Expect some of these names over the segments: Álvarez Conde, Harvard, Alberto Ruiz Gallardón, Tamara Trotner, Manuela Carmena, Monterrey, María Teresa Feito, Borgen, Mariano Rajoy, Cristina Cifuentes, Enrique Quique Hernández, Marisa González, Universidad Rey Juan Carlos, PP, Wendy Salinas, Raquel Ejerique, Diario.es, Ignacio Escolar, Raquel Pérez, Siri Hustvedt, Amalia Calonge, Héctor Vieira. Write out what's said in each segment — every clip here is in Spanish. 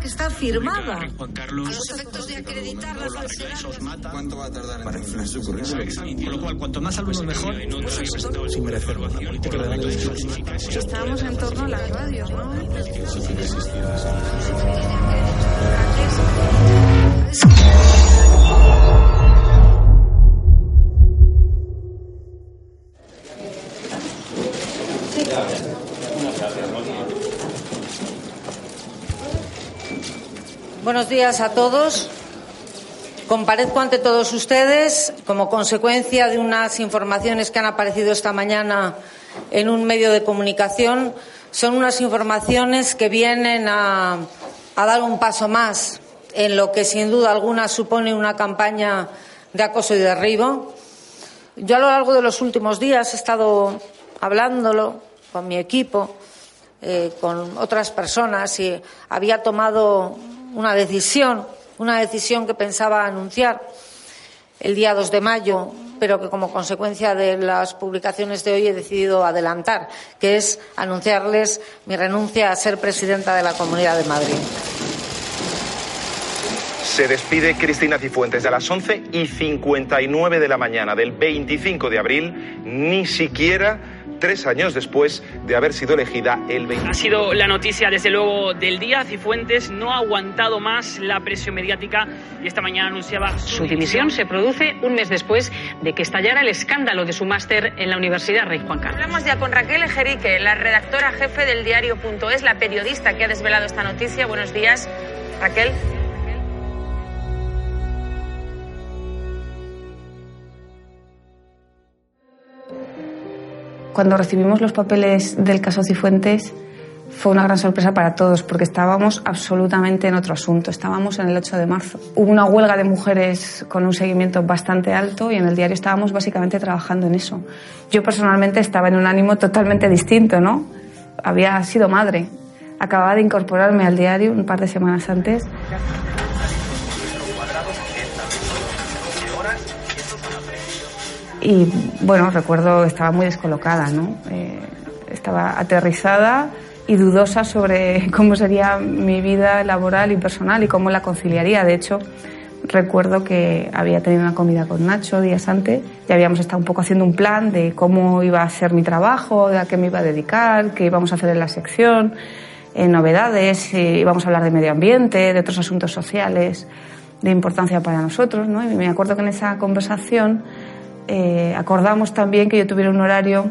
Que está firmada. A los efectos de acreditar la falsedad. ¿Cuánto va a tardar para inflar su currículum? Con lo cual, cuanto más alumnos mejor. Sin merecer la estábamos en torno a las radios, ¿no? Buenos días a todos. Comparezco ante todos ustedes como consecuencia de unas informaciones que han aparecido esta mañana en un medio de comunicación. Son unas informaciones que vienen a dar un paso más en lo que sin duda alguna supone una campaña de acoso y derribo. Yo a lo largo de los últimos días he estado hablándolo con mi equipo, con otras personas y había tomado una decisión que pensaba anunciar el día 2 de mayo, pero que como consecuencia de las publicaciones de hoy he decidido adelantar, que es anunciarles mi renuncia a ser presidenta de la Comunidad de Madrid. Se despide Cristina Cifuentes a las 11:59 de la mañana del 25 de abril, ni siquiera 3 años después de haber sido elegida el 20. Ha sido la noticia, desde luego, del día. Cifuentes no ha aguantado más la presión mediática y esta mañana anunciaba su dimisión. Se produce un mes después de que estallara el escándalo de su máster en la Universidad Rey Juan Carlos. Hablamos ya con Raquel Ejerique, la redactora jefe del Diario.es, la periodista que ha desvelado esta noticia. Buenos días, Raquel. Cuando recibimos los papeles del caso Cifuentes fue una gran sorpresa para todos porque estábamos absolutamente en otro asunto, estábamos en el 8 de marzo. Hubo una huelga de mujeres con un seguimiento bastante alto y en el diario estábamos básicamente trabajando en eso. Yo personalmente estaba en un ánimo totalmente distinto, ¿no? Había sido madre, acababa de incorporarme al diario un par de semanas antes. Y bueno, recuerdo, estaba muy descolocada, ¿no? Estaba aterrizada y dudosa sobre cómo sería mi vida laboral y personal y cómo la conciliaría. De hecho, recuerdo que había tenido una comida con Nacho días antes y habíamos estado un poco haciendo un plan de cómo iba a ser mi trabajo, de a qué me iba a dedicar, qué íbamos a hacer en la sección, novedades, íbamos a hablar de medio ambiente, de otros asuntos sociales, de importancia para nosotros, ¿no? Y me acuerdo que en esa conversación acordamos también que yo tuviera un horario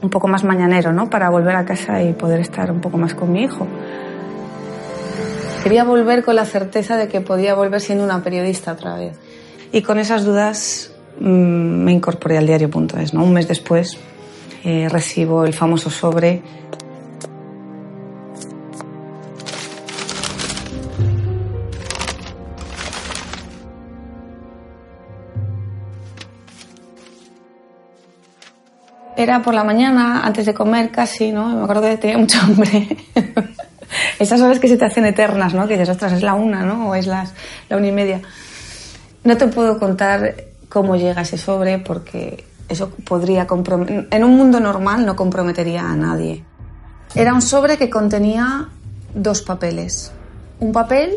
un poco más mañanero, ¿no? Para volver a casa y poder estar un poco más con mi hijo. Quería volver con la certeza de que podía volver siendo una periodista otra vez. Y con esas dudas me incorporé al diario.es, ¿no? Un mes después recibo el famoso sobre. Era por la mañana, antes de comer casi, ¿no? Me acuerdo que tenía mucho hambre. Esas horas que se te hacen eternas, ¿no? Que dices, ostras, es la 1, ¿no? O es la 1:30. No te puedo contar cómo llega ese sobre porque eso podría comprometer. En un mundo normal no comprometería a nadie. Era un sobre que contenía 2 papeles. Un papel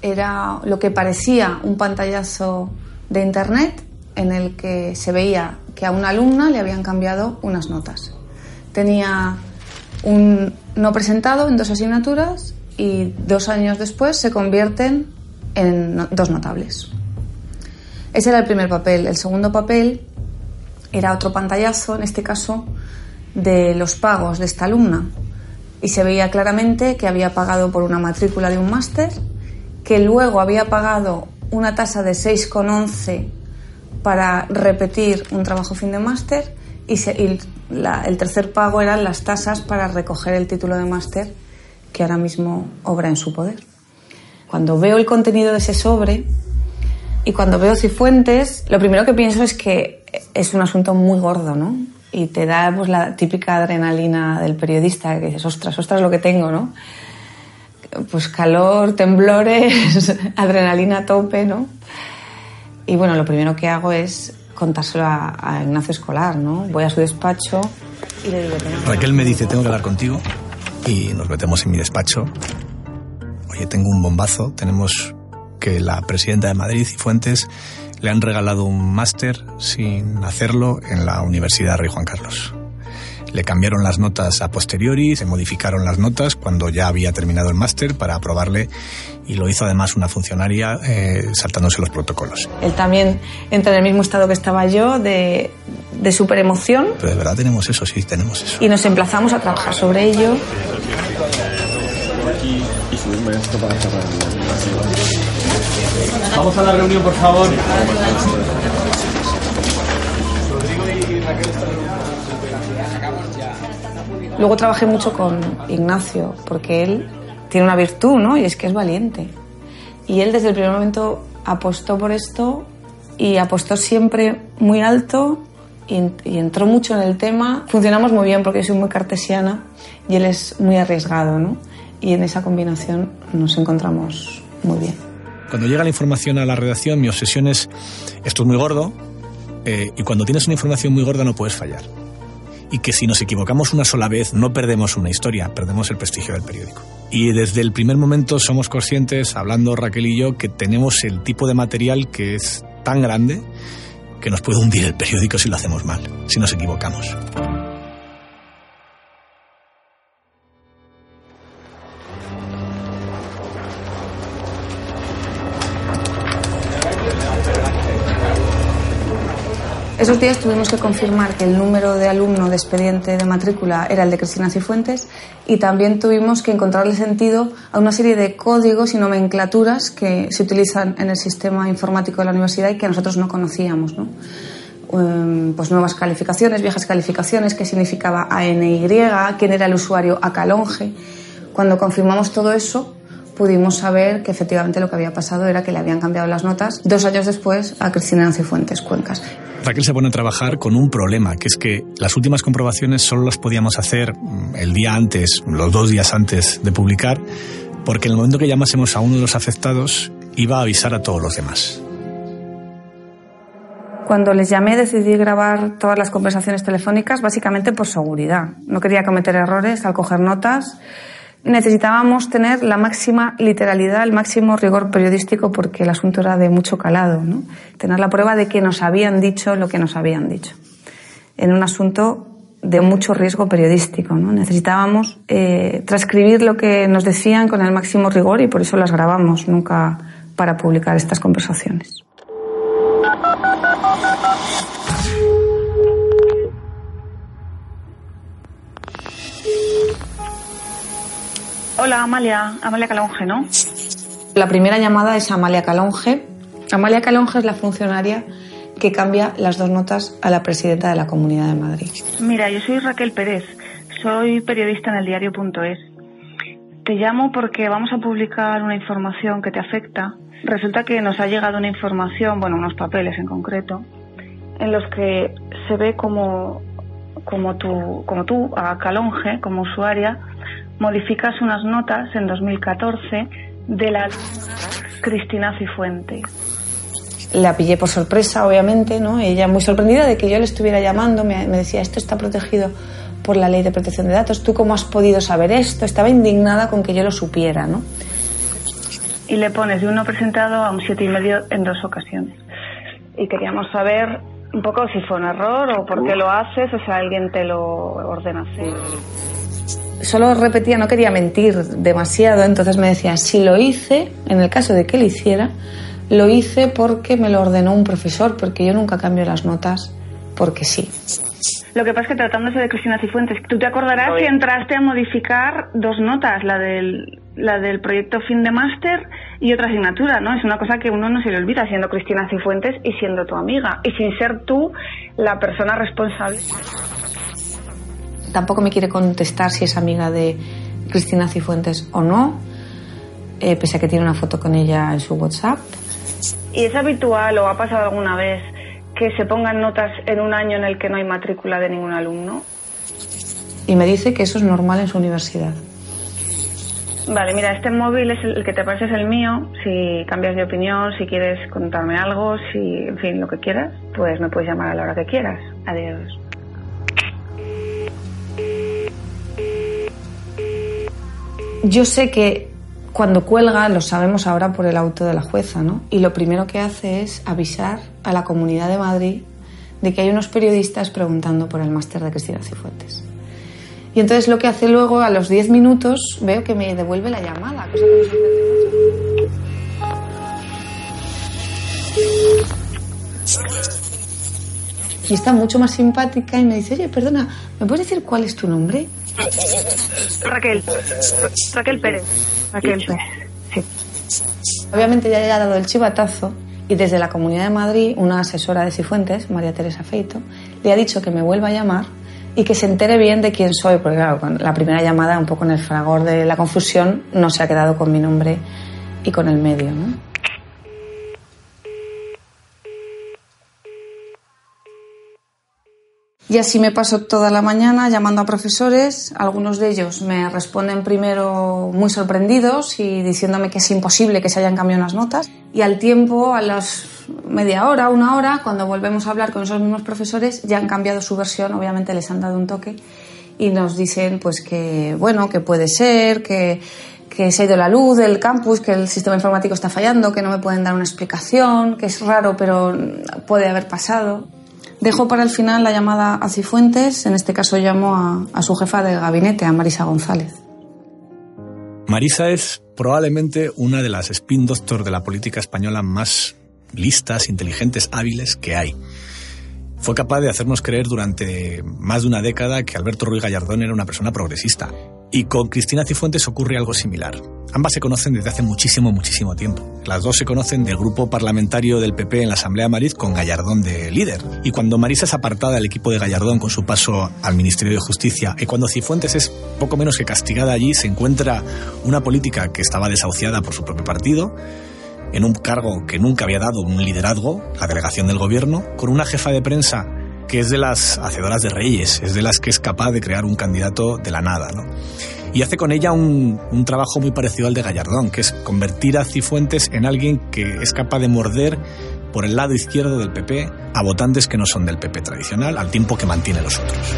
era lo que parecía un pantallazo de internet en el que se veía que a una alumna le habían cambiado unas notas. Tenía un no presentado en 2 asignaturas y 2 años después se convierten en 2 notables. Ese era el primer papel. El segundo papel era otro pantallazo, en este caso, de los pagos de esta alumna. Y se veía claramente que había pagado por una matrícula de un máster, que luego había pagado una tasa de 6,11 para repetir un trabajo fin de máster y el tercer pago eran las tasas para recoger el título de máster que ahora mismo obra en su poder. Cuando veo el contenido de ese sobre y cuando veo Cifuentes, lo primero que pienso es que es un asunto muy gordo, ¿no? Y te da pues la típica adrenalina del periodista, que dices, ostras, ostras lo que tengo, ¿no? Pues calor, temblores, adrenalina a tope, ¿no? Y bueno, lo primero que hago es contárselo a Ignacio Escolar, ¿no? Voy a su despacho y le digo... Raquel me dice, tengo que hablar contigo, y nos metemos en mi despacho. Oye, tengo un bombazo, tenemos que la presidenta de Madrid, Cifuentes, le han regalado un máster sin hacerlo en la Universidad Rey Juan Carlos. Le cambiaron las notas a posteriori, se modificaron las notas cuando ya había terminado el máster para aprobarle, y lo hizo además una funcionaria saltándose los protocolos. Él también entra en el mismo estado que estaba yo, de súper emoción. Pero de verdad tenemos eso, sí, tenemos eso. Y nos emplazamos a trabajar sobre ello. Vamos a la reunión, por favor. Luego trabajé mucho con Ignacio, porque él tiene una virtud, ¿no? Y es que es valiente. Y él desde el primer momento apostó por esto y apostó siempre muy alto y entró mucho en el tema. Funcionamos muy bien porque yo soy muy cartesiana y él es muy arriesgado, ¿no? Y en esa combinación nos encontramos muy bien. Cuando llega la información a la redacción, mi obsesión es, esto es muy gordo, y cuando tienes una información muy gorda no puedes fallar. Y que si nos equivocamos una sola vez no perdemos una historia, perdemos el prestigio del periódico. Y desde el primer momento somos conscientes, hablando Raquel y yo, que tenemos el tipo de material que es tan grande que nos puede hundir el periódico si lo hacemos mal, si nos equivocamos. Esos días tuvimos que confirmar que el número de alumno de expediente de matrícula era el de Cristina Cifuentes, y también tuvimos que encontrarle sentido a una serie de códigos y nomenclaturas que se utilizan en el sistema informático de la universidad y que nosotros no conocíamos, ¿no? Pues nuevas calificaciones, viejas calificaciones, qué significaba ANY, quién era el usuario Calonge. Cuando confirmamos todo eso, pudimos saber que efectivamente lo que había pasado era que le habían cambiado las notas 2 años después a Cristina Cifuentes Cuencas. Raquel se pone a trabajar con un problema, que es que las últimas comprobaciones solo las podíamos hacer el día antes, los 2 días antes de publicar, porque en el momento que llamásemos a uno de los afectados iba a avisar a todos los demás. Cuando les llamé decidí grabar todas las conversaciones telefónicas, básicamente por seguridad. No quería cometer errores al coger notas. Necesitábamos tener la máxima literalidad, el máximo rigor periodístico, porque el asunto era de mucho calado, ¿no? Tener la prueba de que nos habían dicho lo que nos habían dicho. En un asunto de mucho riesgo periodístico, ¿no? Necesitábamos transcribir lo que nos decían con el máximo rigor, y por eso las grabamos, nunca para publicar estas conversaciones. Hola, Amalia Calonge, ¿no? La primera llamada es a Amalia Calonge. Amalia Calonge es la funcionaria que cambia las 2 notas a la presidenta de la Comunidad de Madrid. Mira, yo soy Raquel Pérez, soy periodista en el Diario.es. Te llamo porque vamos a publicar una información que te afecta. Resulta que nos ha llegado una información, bueno, unos papeles en concreto, en los que se ve como tú, a Calonge, como usuaria, modificas unas notas en 2014 de la Cristina Cifuentes. La pillé por sorpresa, obviamente, ¿no? Ella muy sorprendida de que yo le estuviera llamando, me decía, esto está protegido por la ley de protección de datos, ¿tú cómo has podido saber esto? Estaba indignada con que yo lo supiera, ¿no? Y le pones de 1 presentado a un 7,5 en 2 ocasiones. Y queríamos saber un poco si fue un error o por qué lo haces, o sea, alguien te lo ordena hacer. Solo repetía, no quería mentir demasiado, entonces me decía, si lo hice, en el caso de que lo hiciera, lo hice porque me lo ordenó un profesor, porque yo nunca cambio las notas porque sí. Lo que pasa es que tratándose de Cristina Cifuentes, tú te acordarás que entraste a modificar 2 notas, la del proyecto fin de máster y otra asignatura, ¿no? Es una cosa que uno no se le olvida siendo Cristina Cifuentes y siendo tu amiga, y sin ser tú la persona responsable. Tampoco me quiere contestar si es amiga de Cristina Cifuentes o no, pese a que tiene una foto con ella en su WhatsApp. ¿Y es habitual o ha pasado alguna vez que se pongan notas en un año en el que no hay matrícula de ningún alumno? Y me dice que eso es normal en su universidad. Vale, mira, este móvil es el que te parece es el mío. Si cambias de opinión, si quieres contarme algo, si, en fin, lo que quieras, pues me puedes llamar a la hora que quieras. Adiós. Yo sé que cuando cuelga, lo sabemos ahora por el auto de la jueza, ¿no? Y lo primero que hace es avisar a la Comunidad de Madrid de que hay unos periodistas preguntando por el máster de Cristina Cifuentes. Y entonces lo que hace luego, a los 10 minutos, veo que me devuelve la llamada, cosa que me sorprende mucho. Y está mucho más simpática y me dice, oye, perdona, ¿me puedes decir cuál es tu nombre? Raquel Pérez, sí. Obviamente ya le ha dado el chivatazo y desde la Comunidad de Madrid, una asesora de Cifuentes, María Teresa Feito, le ha dicho que me vuelva a llamar y que se entere bien de quién soy, porque claro, con la primera llamada, un poco en el fragor de la confusión, no se ha quedado con mi nombre y con el medio, ¿no? Y así me paso toda la mañana llamando a profesores. Algunos de ellos me responden primero muy sorprendidos y diciéndome que es imposible que se hayan cambiado unas notas. Y al tiempo, a las media hora, una hora, cuando volvemos a hablar con esos mismos profesores, ya han cambiado su versión, obviamente les han dado un toque y nos dicen pues que, bueno, que puede ser, que se ha ido la luz del campus, que el sistema informático está fallando, que no me pueden dar una explicación, que es raro pero puede haber pasado. Dejo para el final la llamada a Cifuentes, en este caso llamo a su jefa de gabinete, a Marisa González. Marisa es probablemente una de las spin doctors de la política española más listas, inteligentes, hábiles que hay. Fue capaz de hacernos creer durante más de una década que Alberto Ruiz Gallardón era una persona progresista. Y con Cristina Cifuentes ocurre algo similar. Ambas se conocen desde hace muchísimo, muchísimo tiempo. Las dos se conocen del grupo parlamentario del PP en la Asamblea de Madrid con Gallardón de líder. Y cuando Marisa es apartada del equipo de Gallardón con su paso al Ministerio de Justicia y cuando Cifuentes es poco menos que castigada allí, se encuentra una política que estaba desahuciada por su propio partido, en un cargo que nunca había dado un liderazgo, la delegación del gobierno, con una jefa de prensa que es de las hacedoras de reyes, es de las que es capaz de crear un candidato de la nada, ¿no? Y hace con ella un trabajo muy parecido al de Gallardón, que es convertir a Cifuentes en alguien que es capaz de morder por el lado izquierdo del PP a votantes que no son del PP tradicional, al tiempo que mantiene los otros.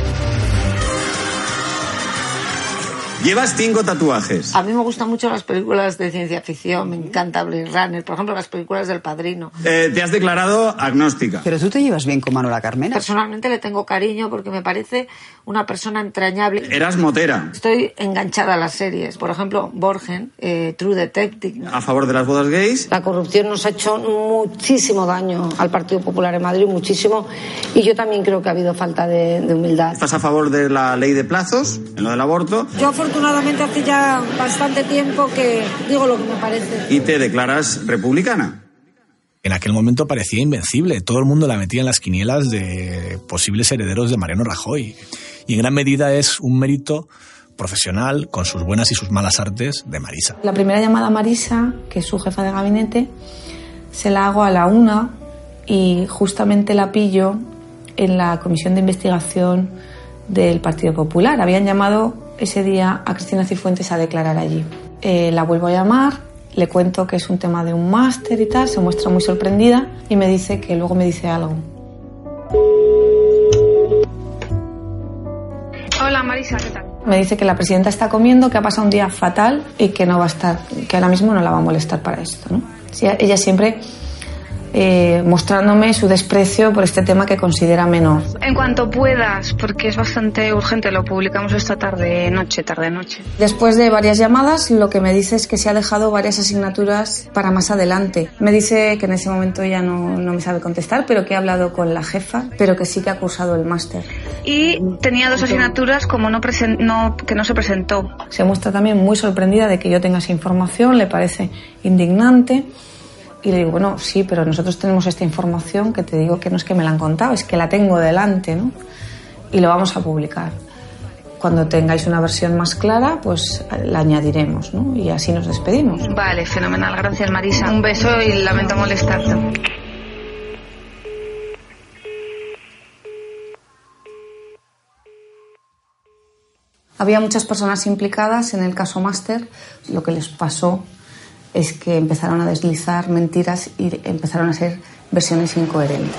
Llevas 5 tatuajes. A mí me gustan mucho las películas de ciencia ficción, me encanta Blade Runner, por ejemplo, las películas del Padrino. Te has declarado agnóstica. Pero tú te llevas bien con Manuela Carmena. Personalmente le tengo cariño porque me parece una persona entrañable. Eras motera. Estoy enganchada a las series, por ejemplo, Borgen, True Detective. A favor de las bodas gays. La corrupción nos ha hecho muchísimo daño al Partido Popular en Madrid, muchísimo, y yo también creo que ha habido falta de humildad. ¿Estás a favor de la ley de plazos, en lo del aborto? Yo afortunadamente hace ya bastante tiempo que digo lo que me parece. ¿Y te declaras republicana? En aquel momento parecía invencible. Todo el mundo la metía en las quinielas de posibles herederos de Mariano Rajoy. Y en gran medida es un mérito profesional, con sus buenas y sus malas artes, de Marisa. La primera llamada a Marisa, que es su jefa de gabinete, se la hago a la 1 y justamente la pillo en la comisión de investigación del Partido Popular. Habían llamado ese día a Cristina Cifuentes a declarar allí. La vuelvo a llamar, le cuento que es un tema de un máster y tal, se muestra muy sorprendida y me dice que luego me dice algo. Hola Marisa, ¿qué tal? Me dice que la presidenta está comiendo, que ha pasado un día fatal y que no va a estar, que ahora mismo no la va a molestar para esto, ¿no? Ella siempre mostrándome su desprecio por este tema que considera menor. En cuanto puedas, porque es bastante urgente, lo publicamos esta tarde-noche. Después de varias llamadas, lo que me dice es que se ha dejado varias asignaturas para más adelante. Me dice que en ese momento ya no me sabe contestar, pero que ha hablado con la jefa, pero que sí que ha cursado el máster. Y tenía 2 asignaturas como que no se presentó. Se muestra también muy sorprendida de que yo tenga esa información, le parece indignante. Y le digo, bueno, sí, pero nosotros tenemos esta información que te digo que no es que me la han contado, es que la tengo delante, ¿no? Y lo vamos a publicar. Cuando tengáis una versión más clara, pues la añadiremos, ¿no? Y así nos despedimos. Vale, fenomenal. Gracias, Marisa. Un beso y lamento molestarte. Había muchas personas implicadas en el caso Máster. Lo que les pasó es que empezaron a deslizar mentiras y empezaron a ser versiones incoherentes.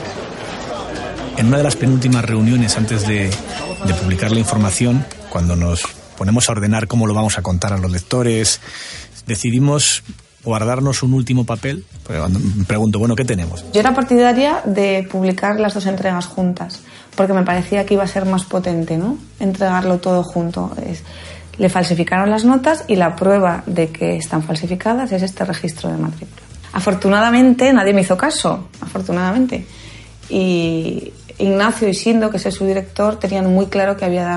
En una de las penúltimas reuniones antes de publicar la información, cuando nos ponemos a ordenar cómo lo vamos a contar a los lectores, decidimos guardarnos un último papel. Me pregunto, bueno, ¿qué tenemos? Yo era partidaria de publicar las dos entregas juntas, porque me parecía que iba a ser más potente, ¿no? Entregarlo todo junto. Le falsificaron las notas y la prueba de que están falsificadas es este registro de matrícula. Afortunadamente nadie me hizo caso, afortunadamente. Y Ignacio y Sindo, que es el subdirector, tenían muy claro que había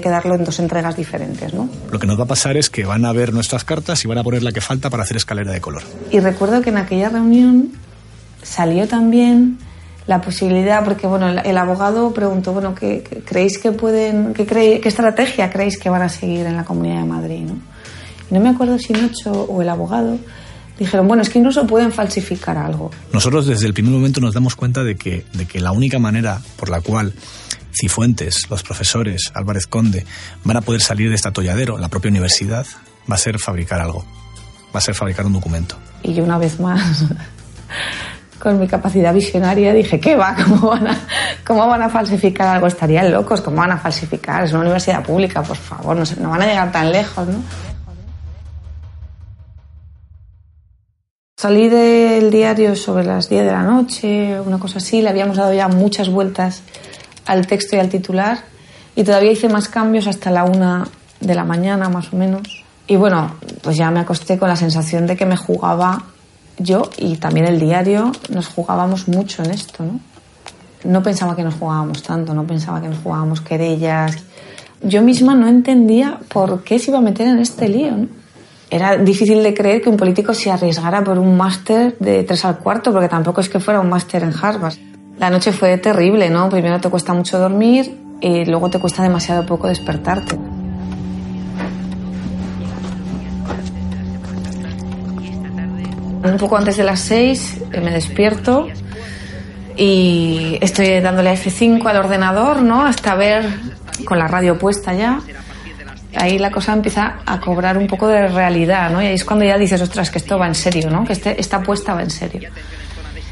que darlo en dos entregas diferentes, ¿no? Lo que nos va a pasar es que van a ver nuestras cartas y van a poner la que falta para hacer escalera de color. Y recuerdo que en aquella reunión salió también la posibilidad, porque bueno, el abogado preguntó, bueno, ¿qué estrategia creéis que van a seguir en la Comunidad de Madrid, ¿no? Y no me acuerdo si Nacho o el abogado dijeron, bueno, es que incluso pueden falsificar algo. Nosotros desde el primer momento nos damos cuenta de que la única manera por la cual Cifuentes, los profesores, Álvarez Conde, van a poder salir de este atolladero, la propia universidad, va a ser fabricar algo, va a ser fabricar un documento. Y yo una vez más, con mi capacidad visionaria, dije, ¿qué va? ¿Cómo van a falsificar algo? Estarían locos, ¿cómo van a falsificar? Es una universidad pública, por favor, no van a llegar tan lejos, ¿no? Salí del diario sobre las 10 de la noche, una cosa así. Le habíamos dado ya muchas vueltas al texto y al titular. Y todavía hice más cambios hasta la 1 de la mañana, más o menos. Y bueno, pues ya me acosté con la sensación de que me jugaba yo y también el diario. Nos jugábamos mucho en esto, ¿no? No pensaba que nos jugábamos tanto, no pensaba que nos jugábamos querellas. Yo misma no entendía por qué se iba a meter en este lío, ¿no? Era difícil de creer que un político se arriesgara por un máster de 3 al cuarto, porque tampoco es que fuera un máster en Harvard. La noche fue terrible, ¿no? Primero te cuesta mucho dormir y luego te cuesta demasiado poco despertarte. Un poco antes de las 6 me despierto y estoy dándole F5 al ordenador, ¿no? Hasta ver, con la radio puesta ya. Ahí la cosa empieza a cobrar un poco de realidad, ¿no? Y ahí es cuando ya dices, ostras, que esto va en serio, ¿no? Que esta apuesta va en serio.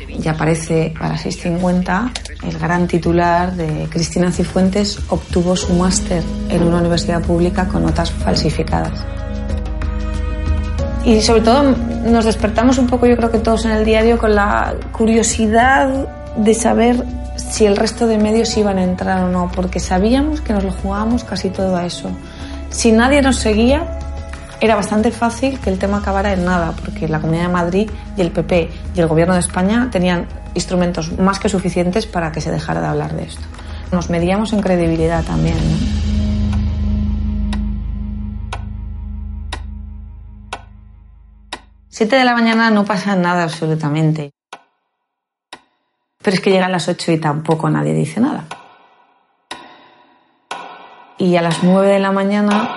Y aparece a las 6:50 el gran titular de Cristina Cifuentes obtuvo su máster en una universidad pública con notas falsificadas. Y sobre todo nos despertamos un poco, yo creo que todos en el diario, con la curiosidad de saber si el resto de medios iban a entrar o no, porque sabíamos que nos lo jugábamos casi todo a eso. Si nadie nos seguía, era bastante fácil que el tema acabara en nada, porque la Comunidad de Madrid y el PP y el Gobierno de España tenían instrumentos más que suficientes para que se dejara de hablar de esto. Nos medíamos en credibilidad también, ¿no? Siete de la mañana no pasa nada absolutamente. Pero es que llegan las 8 y tampoco nadie dice nada. Y a las 9 de la mañana